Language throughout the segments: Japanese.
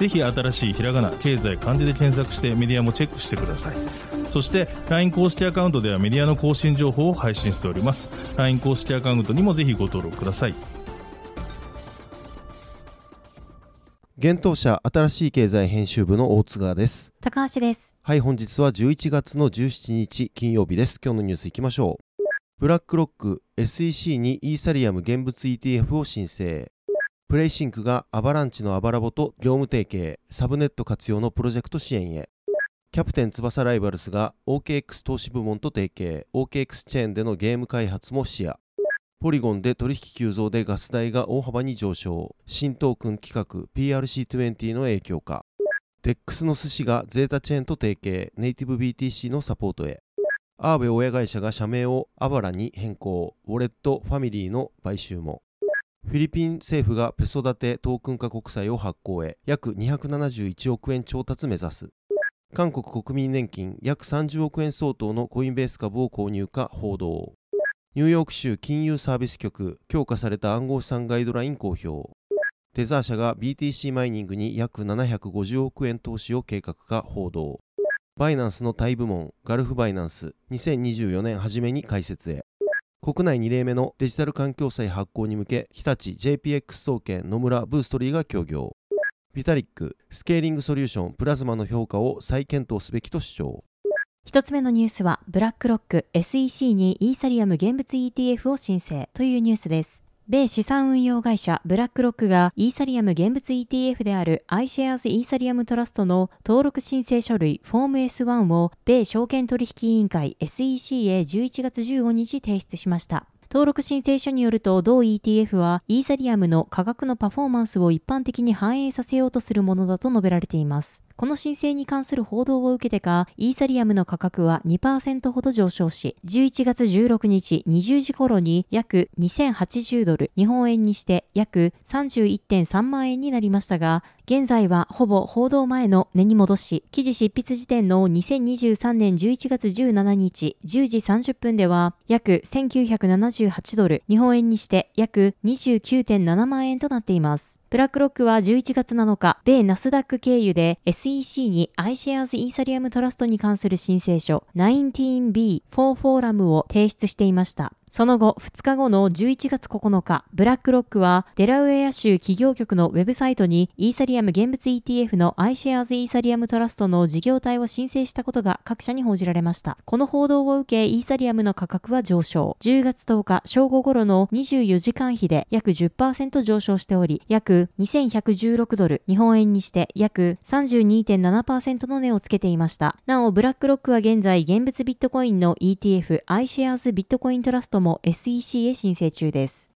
ぜひ新しいひらがな、経済、漢字で検索してメディアもチェックしてください。そして LINE 公式アカウントではメディアの更新情報を配信しております。 LINE 公式アカウントにもぜひご登録ください。現当社新しい経済編集部の大津川です。高橋です。はい、本日は11月の17日金曜日です。今日のニュースいきましょう。ブラックロック SEC にイーサリアム現物 ETF を申請。プレイシンクがアバランチのアバラボと業務提携、サブネット活用のプロジェクト支援へ。キャプテン翼ライバルスが OKX 投資部門と提携、 OKX チェーンでのゲーム開発も視野。ポリゴンで取引急増でガス代が大幅に上昇、新トークン規格 PRC20 の影響か。 DEX の寿司がゼータチェーンと提携、ネイティブ BTC のサポートへ。アーベ親会社が社名をアバラに変更、ウォレットファミリーの買収も。フィリピン政府がペソ建てトークン化国債を発行へ、約271億円調達目指す。韓国国民年金約30億円相当のコインベース株を購入か報道。ニューヨーク州金融サービス局、強化された暗号資産ガイドライン公表。テザー社が BTC マイニングに約750億円投資を計画か報道。バイナンスのタイ部門、ガルフバイナンス、2024年初めに開設へ。国内2例目のデジタル環境債発行に向け、日立 JPX 総研野村ブーストリーが協業。ビタリック、スケーリングソリューションプラズマの評価を再検討すべきと主張。一つ目のニュースは、ブラックロック SEC にイーサリアム現物 ETF を申請というニュースです。米資産運用会社ブラックロックがイーサリアム現物 ETF である iShares Ethereum Trust の登録申請書類フォーム S1 を米証券取引委員会 SEC へ11月15日提出しました。登録申請書によると、同 ETF はイーサリアムの価格のパフォーマンスを一般的に反映させようとするものだと述べられています。この申請に関する報道を受けてか、イーサリアムの価格は 2% ほど上昇し、11月16日20時頃に約2080ドル、日本円にして約 31.3 万円になりましたが、現在はほぼ報道前の値に戻し、記事執筆時点の2023年11月17日10時30分では約1978ドル、日本円にして約 29.7 万円となっています。ブラックロックは11月7日、米ナスダック経由で SEC に iShares Ethereum Trust に関する申請書 19B4 フォーラムを提出していました。その後、2日後の11月9日、ブラックロックはデラウェア州企業局のウェブサイトにイーサリアム現物 ETF の iShares Ethereum Trust の事業体を申請したことが各社に報じられました。この報道を受け、イーサリアムの価格は上昇。10月10日正午頃の24時間比で約 10% 上昇しており、約2116ドル、日本円にして約 32.7% の値をつけていました。なお、ブラックロックは現在、現物ビットコインの ETF iShares Bitcoin Trustも SEC へ申請中です。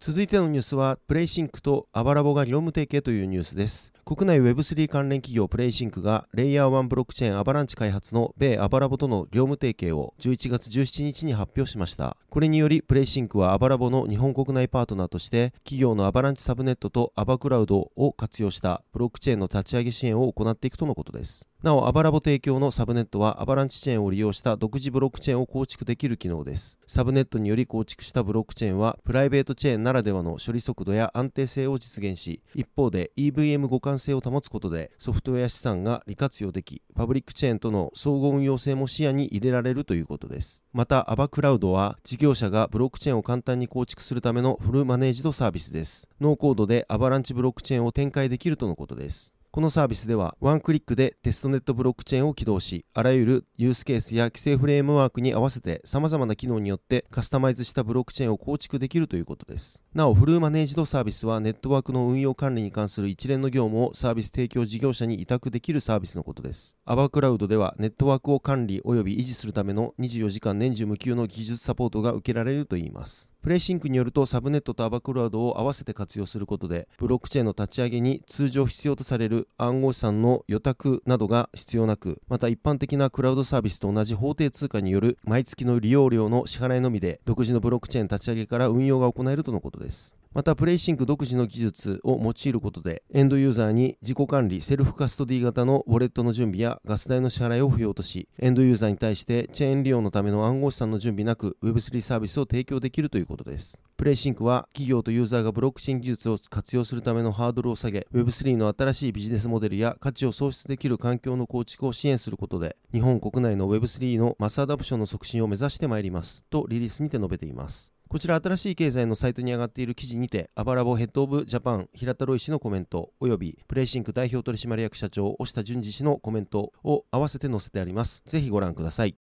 続いてのニュースは、プレイシンクとアバラボが業務提携というニュースです。国内 Web3 関連企業プレイシンクがレイヤー1ブロックチェーンアバランチ開発の米アバラボとの業務提携を11月17日に発表しました。これによりプレイシンクはアバラボの日本国内パートナーとして企業のアバランチサブネットとアバクラウドを活用したブロックチェーンの立ち上げ支援を行っていくとのことです。なお、アバラボ提供のサブネットはアバランチチェーンを利用した独自ブロックチェーンを構築できる機能です。サブネットにより構築したブロックチェーンはプライベートチェーンならではの処理速度や安定性を実現し、一方で EVM 互換性を保つことでソフトウェア資産が利活用でき、パブリックチェーンとの相互運用性も視野に入れられるということです。また、アバクラウドは事業者がブロックチェーンを簡単に構築するためのフルマネージドサービスです。ノーコードでアバランチブロックチェーンを展開できるとのことです。このサービスではワンクリックでテストネットブロックチェーンを起動し、あらゆるユースケースや規制フレームワークに合わせて様々な機能によってカスタマイズしたブロックチェーンを構築できるということです。なお、フルマネージドサービスはネットワークの運用管理に関する一連の業務をサービス提供事業者に委託できるサービスのことです。アバクラウドではネットワークを管理及び維持するための24時間年中無休の技術サポートが受けられるといいます。プレイシンクによると、サブネットとアバクラウドを合わせて活用することで、ブロックチェーンの立ち上げに通常必要とされる暗号資産の予託などが必要なく、また一般的なクラウドサービスと同じ法定通貨による毎月の利用料の支払いのみで、独自のブロックチェーン立ち上げから運用が行えるとのことです。またプレイシンク独自の技術を用いることで、エンドユーザーに自己管理セルフカストディ型のウォレットの準備やガス代の支払いを不要とし、エンドユーザーに対してチェーン利用のための暗号資産の準備なく Web3 サービスを提供できるということです。プレイシンクは企業とユーザーがブロックチェーン技術を活用するためのハードルを下げ、 Web3 の新しいビジネスモデルや価値を創出できる環境の構築を支援することで、日本国内の Web3 のマスアダプションの促進を目指してまいりますとリリースにて述べています。こちら新しい経済のサイトに上がっている記事にて、アバラボヘッドオブジャパン平田ロイ氏のコメントおよびプレイシンク代表取締役社長押田順次氏のコメントを合わせて載せてあります。ぜひご覧ください。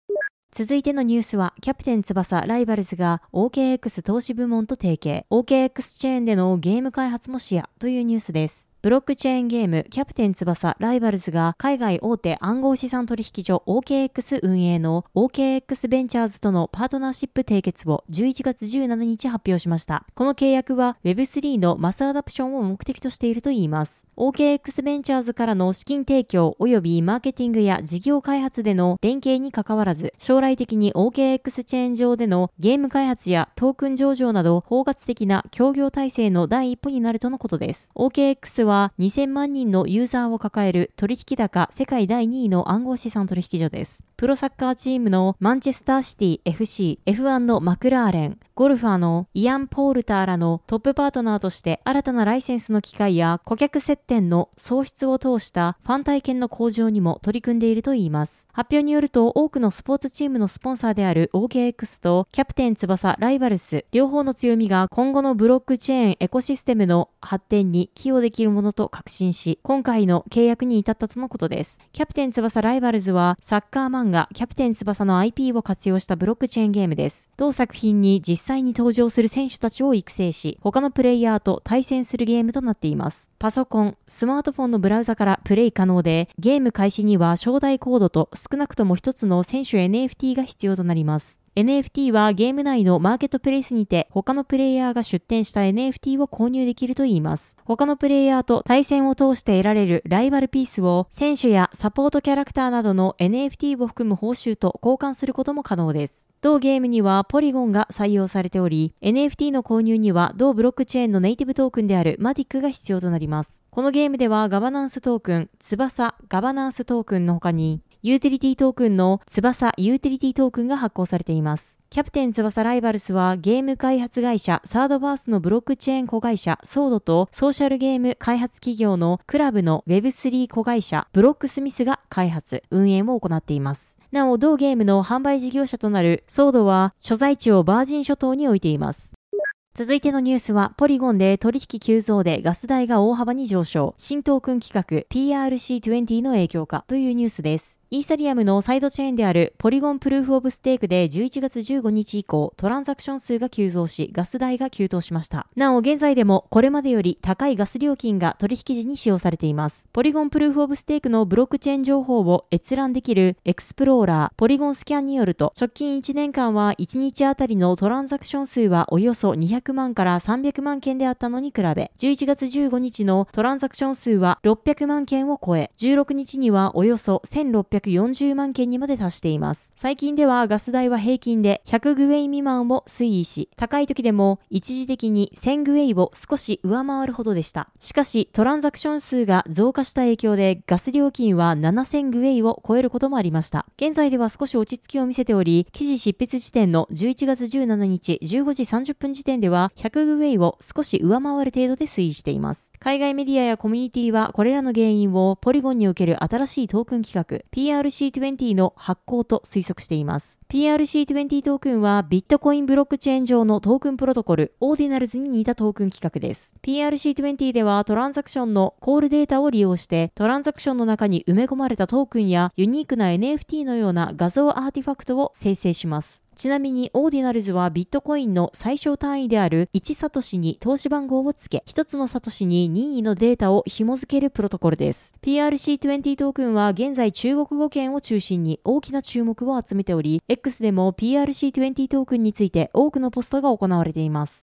続いてのニュースは、キャプテン翼ライバルズが OKX 投資部門と提携、 OKX チェーンでのゲーム開発も視野というニュースです。ブロックチェーンゲームキャプテン翼ライバルズが海外大手暗号資産取引所 OKX 運営の OKX ベンチャーズとのパートナーシップ締結を11月17日発表しました。この契約は Web3 のマスアダプションを目的としているといいます。OKX ベンチャーズからの資金提供及びマーケティングや事業開発での連携に関わらず、将来的に OKX チェーン上でのゲーム開発やトークン上場など包括的な協業体制の第一歩になるとのことです。OKXは2000万人のユーザーを抱える取引高世界第2位の暗号資産取引所です。プロサッカーチームのマンチェスターシティ FC、F1 のマクラーレン、ゴルファーのイアン・ポールターらのトップパートナーとして、新たなライセンスの機会や顧客接点の創出を通したファン体験の向上にも取り組んでいるといいます。発表によると、多くのスポーツチームのスポンサーである OKX とキャプテン翼ライバルス、両方の強みが今後のブロックチェーンエコシステムの発展に寄与できるものと確信し、今回の契約に至ったとのことです。キャプテン翼ライバルズはサッカー漫画キャプテン翼の IP を活用したブロックチェーンゲームです。同作品に実際に登場する選手たちを育成し、他のプレイヤーと対戦するゲームとなっています。パソコン、スマートフォンのブラウザからプレイ可能で、ゲーム開始には招待コードと少なくとも1つの選手 NFT が必要となります。NFT はゲーム内のマーケットプレイスにて、他のプレイヤーが出展した NFT を購入できるといいます。他のプレイヤーと対戦を通して得られるライバルピースを、選手やサポートキャラクターなどの NFT を含む報酬と交換することも可能です。同ゲームにはポリゴンが採用されており、NFT の購入には同ブロックチェーンのネイティブトークンであるマティックが必要となります。このゲームではガバナンストークン、翼ガバナンストークンの他に、ユーティリティトークンの翼ユーティリティトークンが発行されています。キャプテン翼ライバルスはゲーム開発会社サードバースのブロックチェーン子会社ソードと、ソーシャルゲーム開発企業のクラブの Web3 子会社ブロックスミスが開発、運営も行っています。なお同ゲームの販売事業者となるソードは所在地をバージン諸島に置いています。続いてのニュースは、ポリゴンで取引急増でガス代が大幅に上昇、新トークン規格 PRC20 の影響かというニュースです。イーサリアムのサイドチェーンであるポリゴンプルーフオブステークで11月15日以降、トランザクション数が急増し、ガス代が急騰しました。なお現在でもこれまでより高いガス料金が取引時に使用されています。ポリゴンプルーフオブステークのブロックチェーン情報を閲覧できるエクスプローラー、ポリゴンスキャンによると、直近1年間は1日あたりのトランザクション数はおよそ200万から300万件であったのに比べ、11月15日のトランザクション数は600万件を超え、16日にはおよそ1640万件にまで達しています。最近ではガス代は平均で100グウェイ未満を推移し、高い時でも一時的に1000グウェイを少し上回るほどでした。しかしトランザクション数が増加した影響でガス料金は7000グウェイを超えることもありました。現在では少し落ち着きを見せており、記事執筆時点の11月17日15時30分時点では100グウェイを少し上回る程度で推移しています。海外メディアやコミュニティはこれらの原因をポリゴンにおける新しいトークン規格 PRC20 の発行と推測しています。PRC20 トークンはビットコインブロックチェーン上のトークンプロトコルオーディナルズに似たトークン規格です。PRC20 ではトランザクションのコールデータを利用して、トランザクションの中に埋め込まれたトークンやユニークな NFT のような画像アーティファクトを生成します。ちなみにオーディナルズはビットコインの最小単位である1サトシに投資番号をつけ、1つのサトシに任意のデータを紐付けるプロトコルです。PRC20 トークンは現在中国語圏を中心に大きな注目を集めており、X でも PRC20 トークンについて多くのポストが行われています。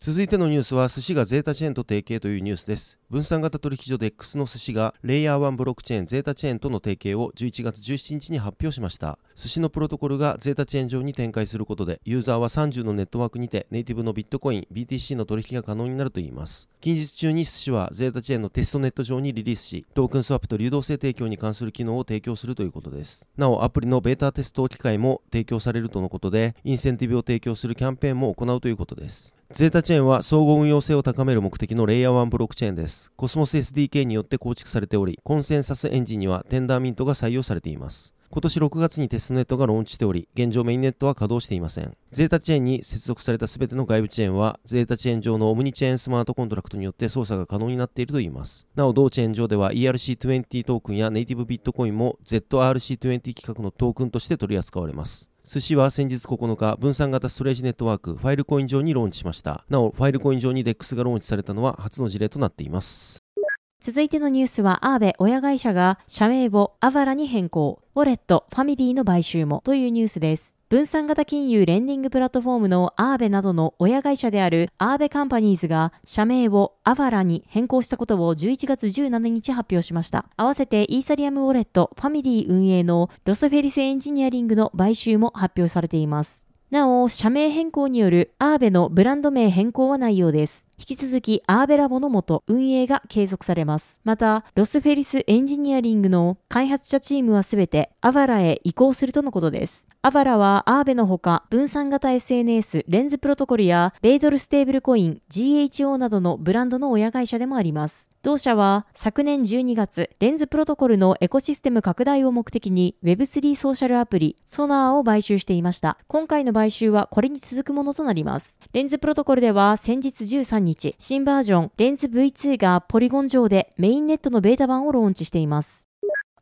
続いてのニュースは、寿司がゼータチェーンと提携というニュースです。分散型取引所 DEX の寿司がレイヤー1ブロックチェーンゼータチェーンとの提携を11月17日に発表しました。寿司のプロトコルがゼータチェーン上に展開することで、ユーザーは30のネットワークにてネイティブのビットコイン BTC の取引が可能になるといいます。近日中に寿司はゼータチェーンのテストネット上にリリースし、トークンスワップと流動性提供に関する機能を提供するということです。なお、アプリのベータテスト機会も提供されるとのことで、インセンティブを提供するキャンペーンも行うということです。ゼータチェーンは総合運用性を高める目的のレイヤー1ブロックチェーンです。コスモス SDK によって構築されており、コンセンサスエンジンにはテンダーミントが採用されています。今年6月にテストネットがローンチしており、現状メインネットは稼働していません。ゼータチェーンに接続されたすべての外部チェーンは、ゼータチェーン上のオムニチェーンスマートコントラクトによって操作が可能になっているといいます。なお、同チェーン上では ERC20 トークンやネイティブビットコインも ZRC20 規格のトークンとして取り扱われます。寿司は先日9日、分散型ストレージネットワーク、ファイルコイン上にローンチしました。なお、ファイルコイン上に DEX がローンチされたのは初の事例となっています。続いてのニュースは、アーベ親会社が社名をアバラに変更、ウォレット、ファミリーの買収もというニュースです。分散型金融レンディングプラットフォームのアーベなどの親会社であるアーベカンパニーズが社名をアバラに変更したことを11月17日発表しました。合わせてイーサリアムウォレットファミリー運営のロスフェリスエンジニアリングの買収も発表されています。なお、社名変更によるアーベのブランド名変更はないようです。引き続きアーベラボの下、運営が継続されます。また、ロスフェリスエンジニアリングの開発者チームはすべてアバラへ移行するとのことです。アバラはアーベのほか、分散型 SNS、レンズプロトコルやベイドルステーブルコイン、GHO などのブランドの親会社でもあります。同社は昨年12月、レンズプロトコルのエコシステム拡大を目的に Web3 ソーシャルアプリ、ソナーを買収していました。今回の買収はこれに続くものとなります。レンズプロトコルでは先日13日、新バージョン、レンズ V2 がポリゴン上でメインネットのベータ版をローンチしています。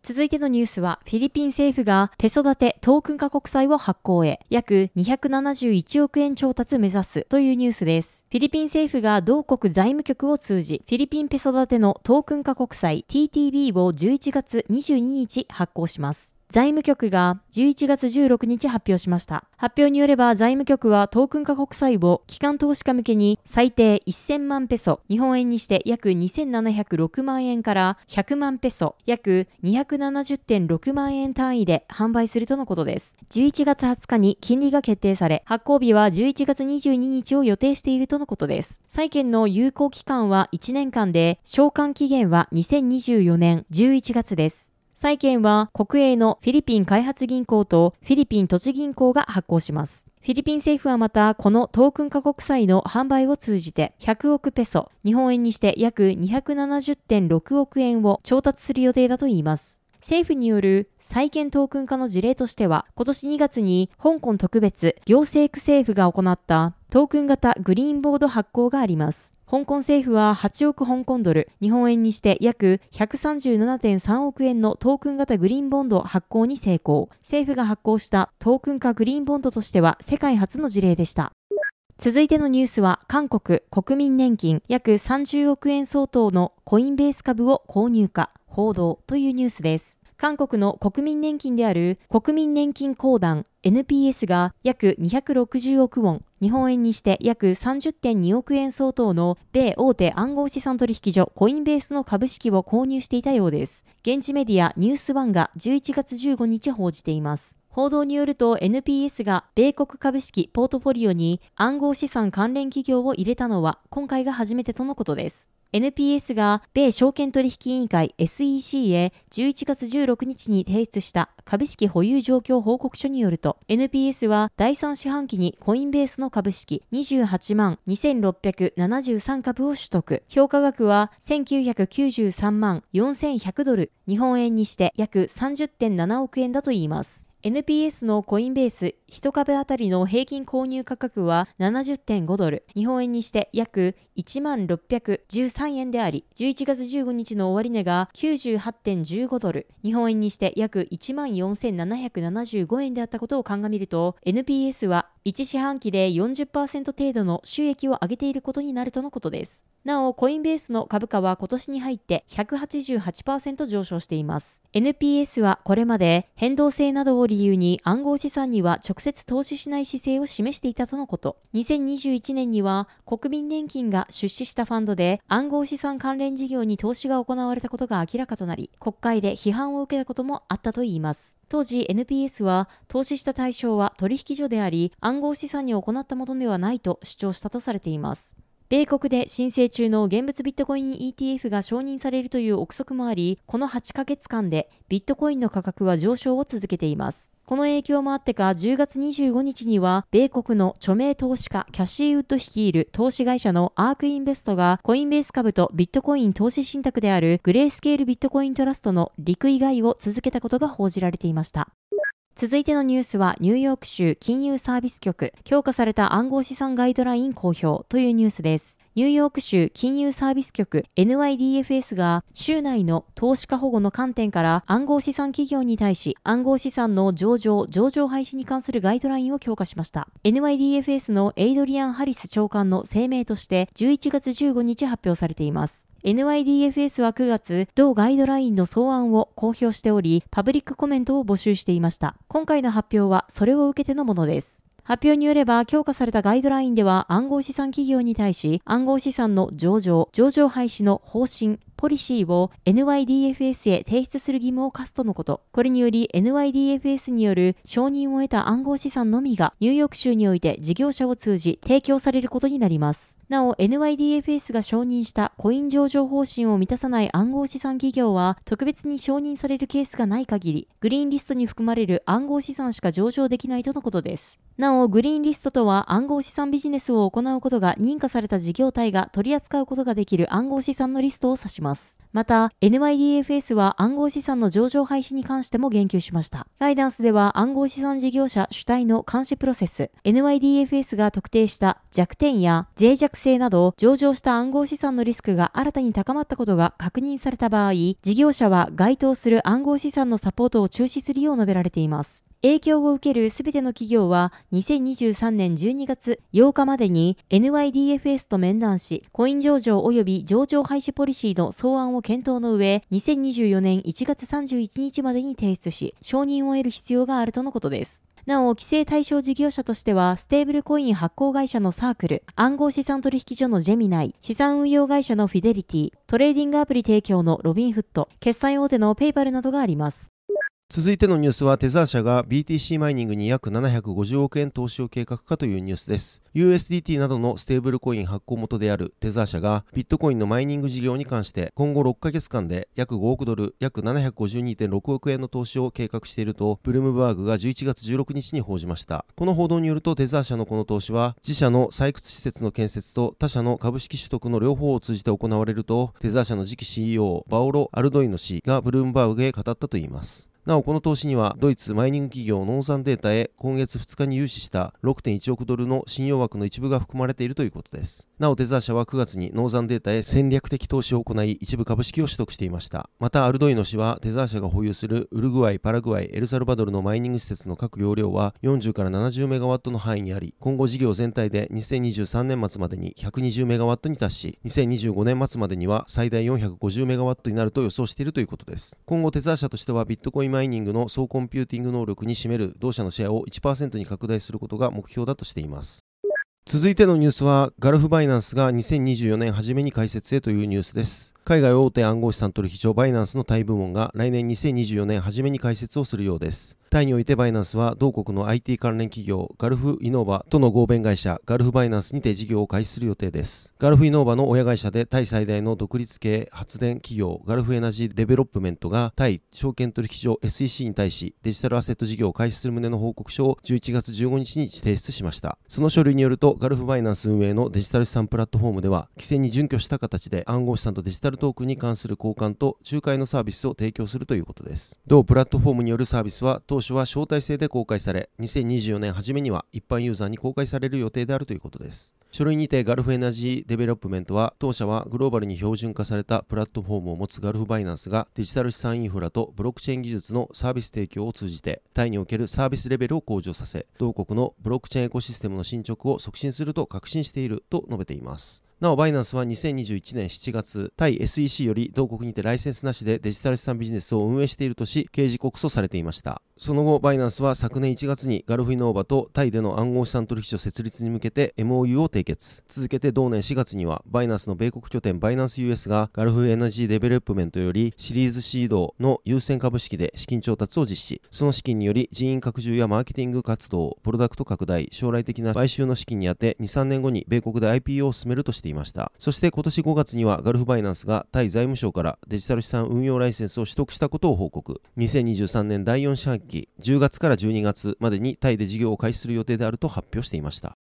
続いてのニュースは、フィリピン政府がペソ建てトークン化国債を発行へ、約271億円調達目指すというニュースです。フィリピン政府が同国財務局を通じ、フィリピンペソ建てのトークン化国債 TTB を11月22日発行します。財務局が11月16日発表しました。発表によれば、財務局はトークン化国債を機関投資家向けに最低1000万ペソ、日本円にして約2706万円から100万ペソ、約 270.6 万円単位で販売するとのことです。11月20日に金利が決定され、発行日は11月22日を予定しているとのことです。債券の有効期間は1年間で、償還期限は2024年11月です。債券は国営のフィリピン開発銀行とフィリピン土地銀行が発行します。フィリピン政府はまた、このトークン化国債の販売を通じて100億ペソ、日本円にして約 270.6 億円を調達する予定だといいます。政府による債券トークン化の事例としては、今年2月に香港特別行政区政府が行ったトークン型グリーンボード発行があります。香港政府は8億香港ドル、日本円にして約 137.3 億円のトークン型グリーンボンド発行に成功。政府が発行したトークン化グリーンボンドとしては世界初の事例でした。続いてのニュースは、韓国国民年金約30億円相当のコインベース株を購入か報道というニュースです。韓国の国民年金である国民年金公団 NPS が約260億ウォン、日本円にして約 30.2 億円相当の米大手暗号資産取引所コインベースの株式を購入していたようです。現地メディアニュース1が11月15日報じています。報道によると NPS が米国株式ポートフォリオに暗号資産関連企業を入れたのは今回が初めてとのことです。NPS が米証券取引委員会 SEC へ11月16日に提出した株式保有状況報告書によると、 NPS は第3四半期にコインベースの株式28万2673株を取得、評価額は1993万4100ドル、日本円にして約 30.7 億円だといいます。NPS のコインベース1株当たりの平均購入価格は 70.5 ドル、日本円にして約 10,613 円であり、11月15日の終値が 98.15 ドル、日本円にして約 14,775 円であったことを鑑みると、 NPS は1四半期で 40% 程度の収益を上げていることになるとのことです。なお、コインベースの株価は今年に入って 188% 上昇しています。 NPS はこれまで変動性などを理由に暗号資産には直接投資しない姿勢を示していたとのこと。2021年には国民年金が出資したファンドで暗号資産関連事業に投資が行われたことが明らかとなり、国会で批判を受けたこともあったといいます。当時 NPS は投資した対象は取引所であり、暗号資産に行ったものではないと主張したとされています。米国で申請中の現物ビットコイン ETF が承認されるという憶測もあり、この8ヶ月間でビットコインの価格は上昇を続けています。この影響もあってか、10月25日には米国の著名投資家キャシー・ウッド率いる投資会社のアークインベストがコインベース株とビットコイン投資信託であるグレースケールビットコイントラストの陸位買いを続けたことが報じられていました。続いてのニュースは、ニューヨーク州金融サービス局強化された暗号資産ガイドライン公表というニュースです。ニューヨーク州金融サービス局 NYDFS が州内の投資家保護の観点から暗号資産企業に対し暗号資産の上場廃止に関するガイドラインを強化しました。 NYDFS のエイドリアン・ハリス長官の声明として11月15日発表されています。NYDFS は9月、同ガイドラインの草案を公表しており、パブリックコメントを募集していました。今回の発表はそれを受けてのものです。発表によれば、強化されたガイドラインでは暗号資産企業に対し、暗号資産の上場廃止の方針、ポリシーを NYDFS へ提出する義務を課すとのこと。これにより NYDFS による承認を得た暗号資産のみがニューヨーク州において事業者を通じ提供されることになります。なお NYDFS が承認したコイン上場方針を満たさない暗号資産企業は特別に承認されるケースがない限りグリーンリストに含まれる暗号資産しか上場できないとのことです。なお、グリーンリストとは暗号資産ビジネスを行うことが認可された事業体が取り扱うことができる暗号資産のリストを指します。また NYDFS は暗号資産の上場廃止に関しても言及しました。ガイダンスでは暗号資産事業者主体の監視プロセス、 NYDFS が特定した弱点や脆弱性など上場した暗号資産のリスクが新たに高まったことが確認された場合、事業者は該当する暗号資産のサポートを中止するよう述べられています。影響を受けるすべての企業は2023年12月8日までに NYDFS と面談し、コイン上場及び上場廃止ポリシーの草案を検討の上、2024年1月31日までに提出し、承認を得る必要があるとのことです。なお、規制対象事業者としては、ステーブルコイン発行会社のサークル、暗号資産取引所のジェミナイ、資産運用会社のフィデリティ、トレーディングアプリ提供のロビンフット、決済大手のペイパルなどがあります。続いてのニュースは、テザー社が BTC マイニングに約750億円投資を計画かというニュースです。 USDT などのステーブルコイン発行元であるテザー社がビットコインのマイニング事業に関して今後6ヶ月間で約5億ドル約 752.6 億円の投資を計画しているとブルームバーグが11月16日に報じました。この報道によると、テザー社のこの投資は自社の採掘施設の建設と他社の株式取得の両方を通じて行われると、テザー社の次期 CEO バオロ・アルドイノ氏がブルームバーグへ語ったといいます。なお、この投資にはドイツマイニング企業ノーザンデータへ今月2日に融資した 6.1 億ドルの信用枠の一部が含まれているということです。なお、テザー社は9月にノーザンデータへ戦略的投資を行い、一部株式を取得していました。また、アルドイノ氏はテザー社が保有するウルグアイ、パラグアイ、エルサルバドルのマイニング施設の各容量は40から70メガワットの範囲にあり、今後事業全体で2023年末までに120メガワットに達し、2025年末までには最大450メガワットになると予想しているということです。今後テザー社としてはビットコインマイニングの総コンピューティング能力に占める同社のシェアを 1% に拡大することが目標だとしています。続いてのニュースは、ガルフバイナンスが2024年初めに開設へというニュースです。海外大手暗号資産取引所バイナンスのタイ部門が来年2024年初めに開設をするようです。タイにおいてバイナンスは同国の IT 関連企業ガルフイノーバとの合弁会社ガルフバイナンスにて事業を開始する予定です。ガルフイノーバの親会社でタイ最大の独立系発電企業ガルフエナジーデベロップメントがタイ証券取引所 SEC に対しデジタルアセット事業を開始する旨の報告書を11月15日に提出しました。その書類によると、ガルフバイナンス運営のデジタル資産プラットフォームでは規制に準拠した形で暗号資産とデジタルトークンに関する交換と仲介のサービスを提供するということです。同プラットフォームによるサービスは当当初は招待制で公開され、2024年初めには一般ユーザーに公開される予定であるということです。書類にてガルフエナジーデベロップメントは、当社はグローバルに標準化されたプラットフォームを持つガルフバイナンスが、デジタル資産インフラとブロックチェーン技術のサービス提供を通じてタイにおけるサービスレベルを向上させ、同国のブロックチェーンエコシステムの進捗を促進すると確信していると述べています。なお、バイナンスは2021年7月、タイ SEC より同国にてライセンスなしでデジタル資産ビジネスを運営しているとし、刑事告訴されていました。その後、バイナンスは昨年1月にガルフイノーバとタイでの暗号資産取引所設立に向けて MOU を締結。続けて同年4月には、バイナンスの米国拠点バイナンス US がガルフエナジーデベロップメントよりシリーズシードの優先株式で資金調達を実施。その資金により人員拡充やマーケティング活動、プロダクト拡大、将来的な買収の資金に充て、2、3年後に米国で IPO を進めるとしています。そして今年5月にはガルフバイナンスがタイ財務省からデジタル資産運用ライセンスを取得したことを報告。2023年第4四半期10月から12月までにタイで事業を開始する予定であると発表していました。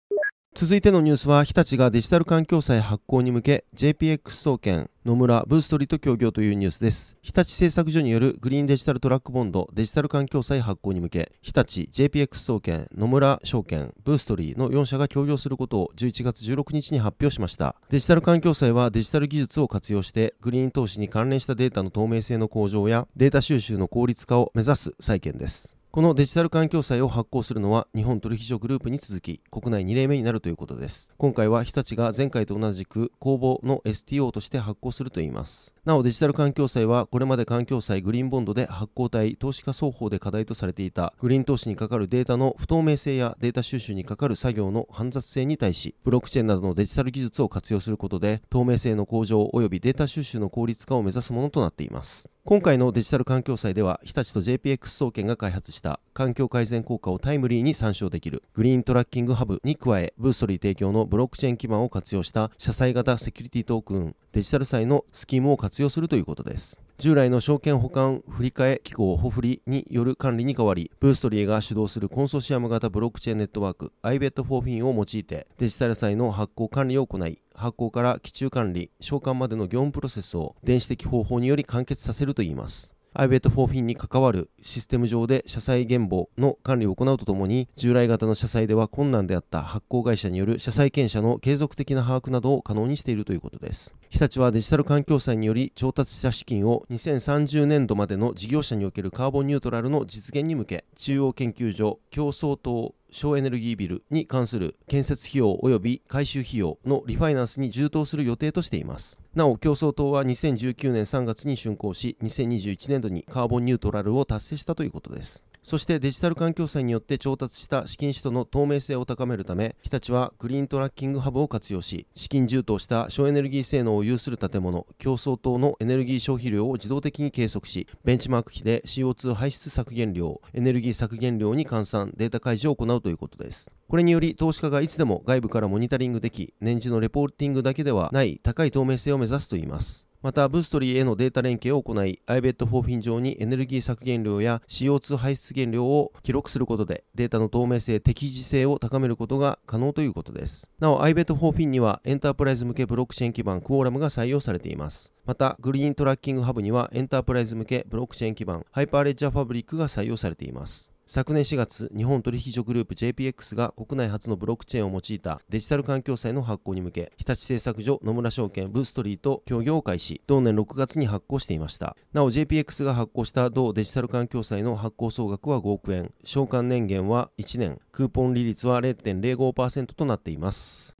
続いてのニュースは、日立がデジタル環境債発行に向け JPX 総研野村ブーストリート協業というニュースです。日立製作所によるグリーンデジタルトラックボンドデジタル環境債発行に向け、日立、JPX 総研、野村証券、ブーストリーの4社が協業することを11月16日に発表しました。デジタル環境債はデジタル技術を活用してグリーン投資に関連したデータの透明性の向上やデータ収集の効率化を目指す債券です。このデジタル環境債を発行するのは日本取引所グループに続き国内2例目になるということです。今回は日立が前回と同じく公募の STO として発行するといいます。なお、デジタル環境債はこれまで環境債グリーンボンドで発行対投資家双方で課題とされていたグリーン投資にかかるデータの不透明性やデータ収集にかかる作業の煩雑性に対し、ブロックチェーンなどのデジタル技術を活用することで透明性の向上及びデータ収集の効率化を目指すものとなっています。今回のデジタル環境債では、日立と JPX 総研が開発した環境改善効果をタイムリーに参照できるグリーントラッキングハブに加え、ブーストリー提供のブロックチェーン基盤を活用した社債型セキュリティトークンデジタル債のスキームを活用するということです。従来の証券保管振替機構ホフリによる管理に代わり、ブーストリーが主導するコンソーシアム型ブロックチェーンネットワーク iBet4Fin を用いてデジタル債の発行管理を行い、発行から期中管理、償還までの業務プロセスを電子的方法により完結させるといいます。iBet4Fin に関わるシステム上で社債現簿の管理を行うとともに、従来型の社債では困難であった発行会社による社債権者の継続的な把握などを可能にしているということです。日立はデジタル環境債により調達した資金を2030年度までの事業者におけるカーボンニュートラルの実現に向け、中央研究所競争等省エネルギービルに関する建設費用及び改修費用のリファイナンスに充当する予定としています。なお、競争党は2019年3月に竣工し、2021年度にカーボンニュートラルを達成したということです。そしてデジタル環境債によって調達した資金使途の透明性を高めるため、日立はグリーントラッキングハブを活用し、資金充当した省エネルギー性能を有する建物、競争等のエネルギー消費量を自動的に計測し、ベンチマーク比で CO2 排出削減量、エネルギー削減量に換算、データ開示を行うということです。これにより投資家がいつでも外部からモニタリングでき、年次のレポーティングだけではない高い透明性を目指すといいます。また、ブーストリーへのデータ連携を行い、iBet4Fin 上にエネルギー削減量や CO2 排出減量を記録することで、データの透明性、適時性を高めることが可能ということです。なお、iBet4Fin にはエンタープライズ向けブロックチェーン基盤クォーラムが採用されています。また、グリーントラッキングハブにはエンタープライズ向けブロックチェーン基盤ハイパーレッジャーファブリックが採用されています。昨年4月、日本取引所グループ JPX が国内初のブロックチェーンを用いたデジタル環境債の発行に向け、日立製作所、野村証券、ブーストリーと協業を開始、同年6月に発行していました。なお、JPX が発行した同デジタル環境債の発行総額は5億円、償還年限は1年、クーポン利率は 0.05% となっています。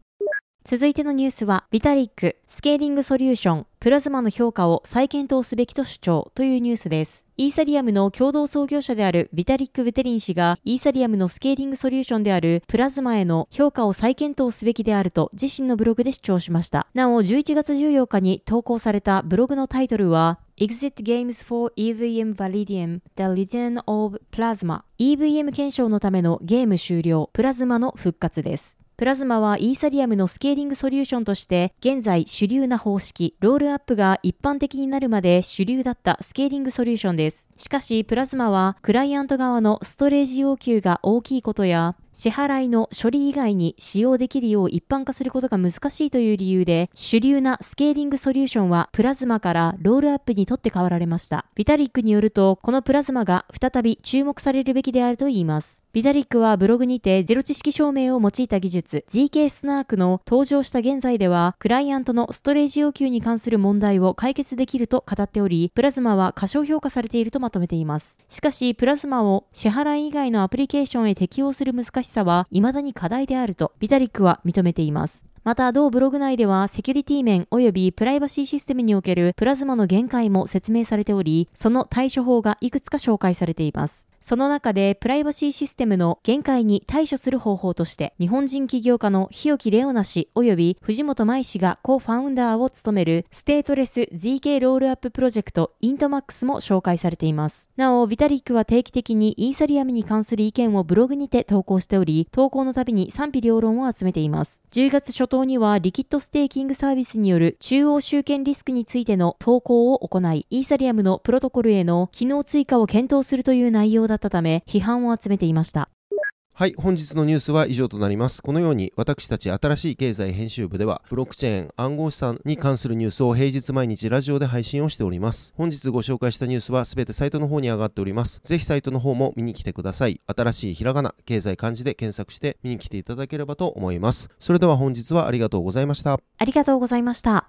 続いてのニュースは、ビタリック、スケーリングソリューション、プラズマの評価を再検討すべきと主張というニュースです。イーサリアムの共同創業者であるビタリック・ベテリン氏が、イーサリアムのスケーリングソリューションであるプラズマへの評価を再検討すべきであると自身のブログで主張しました。なお、11月14日に投稿されたブログのタイトルは、Exit Games for EVM Validium, The Return of Plasma、EVM 検証のためのゲーム終了、プラズマの復活です。プラズマはイーサリアムのスケーリングソリューションとして現在主流な方式、ロールアップが一般的になるまで主流だったスケーリングソリューションです。しかしプラズマはクライアント側のストレージ要求が大きいことや支払いの処理以外に使用できるよう一般化することが難しいという理由で、主流なスケーリングソリューションはプラズマからロールアップに取って代わられました。ビタリックによると、このプラズマが再び注目されるべきであるといいます。ビタリックはブログにてゼロ知識証明を用いた技術 GK スナークの登場した現在では、クライアントのストレージ要求に関する問題を解決できると語っており、プラズマは過小評価されているとまとめています。しかし、プラズマを支払い以外のアプリケーションへ適用する難しさは未だに課題であるとビタリックは認めています。また、同ブログ内ではセキュリティ面及びプライバシーシステムにおけるプラズマの限界も説明されており、その対処法がいくつか紹介されています。その中で、プライバシーシステムの限界に対処する方法として、日本人起業家の日置レオナ氏及び藤本舞氏がコファウンダーを務めるステートレス ZK ロールアッププロジェクトイントマックスも紹介されています。なお、ビタリックは定期的にイーサリアムに関する意見をブログにて投稿しており、投稿のたびに賛否両論を集めています。10月初頭にはリキッドステーキングサービスによる中央集権リスクについての投稿を行い、イーサリアムのプロトコルへの機能追加を検討するという内容だったため批判を集めていました。はい、本日のニュースは以上となります。このように私たち新しい経済編集部では、ブロックチェーン、暗号資産に関するニュースを平日毎日ラジオで配信をしております。本日ご紹介したニュースはすべてサイトの方に上がっております。ぜひサイトの方も見に来てください。新しいひらがな、経済漢字で検索して見に来ていただければと思います。それでは本日はありがとうございました。ありがとうございました。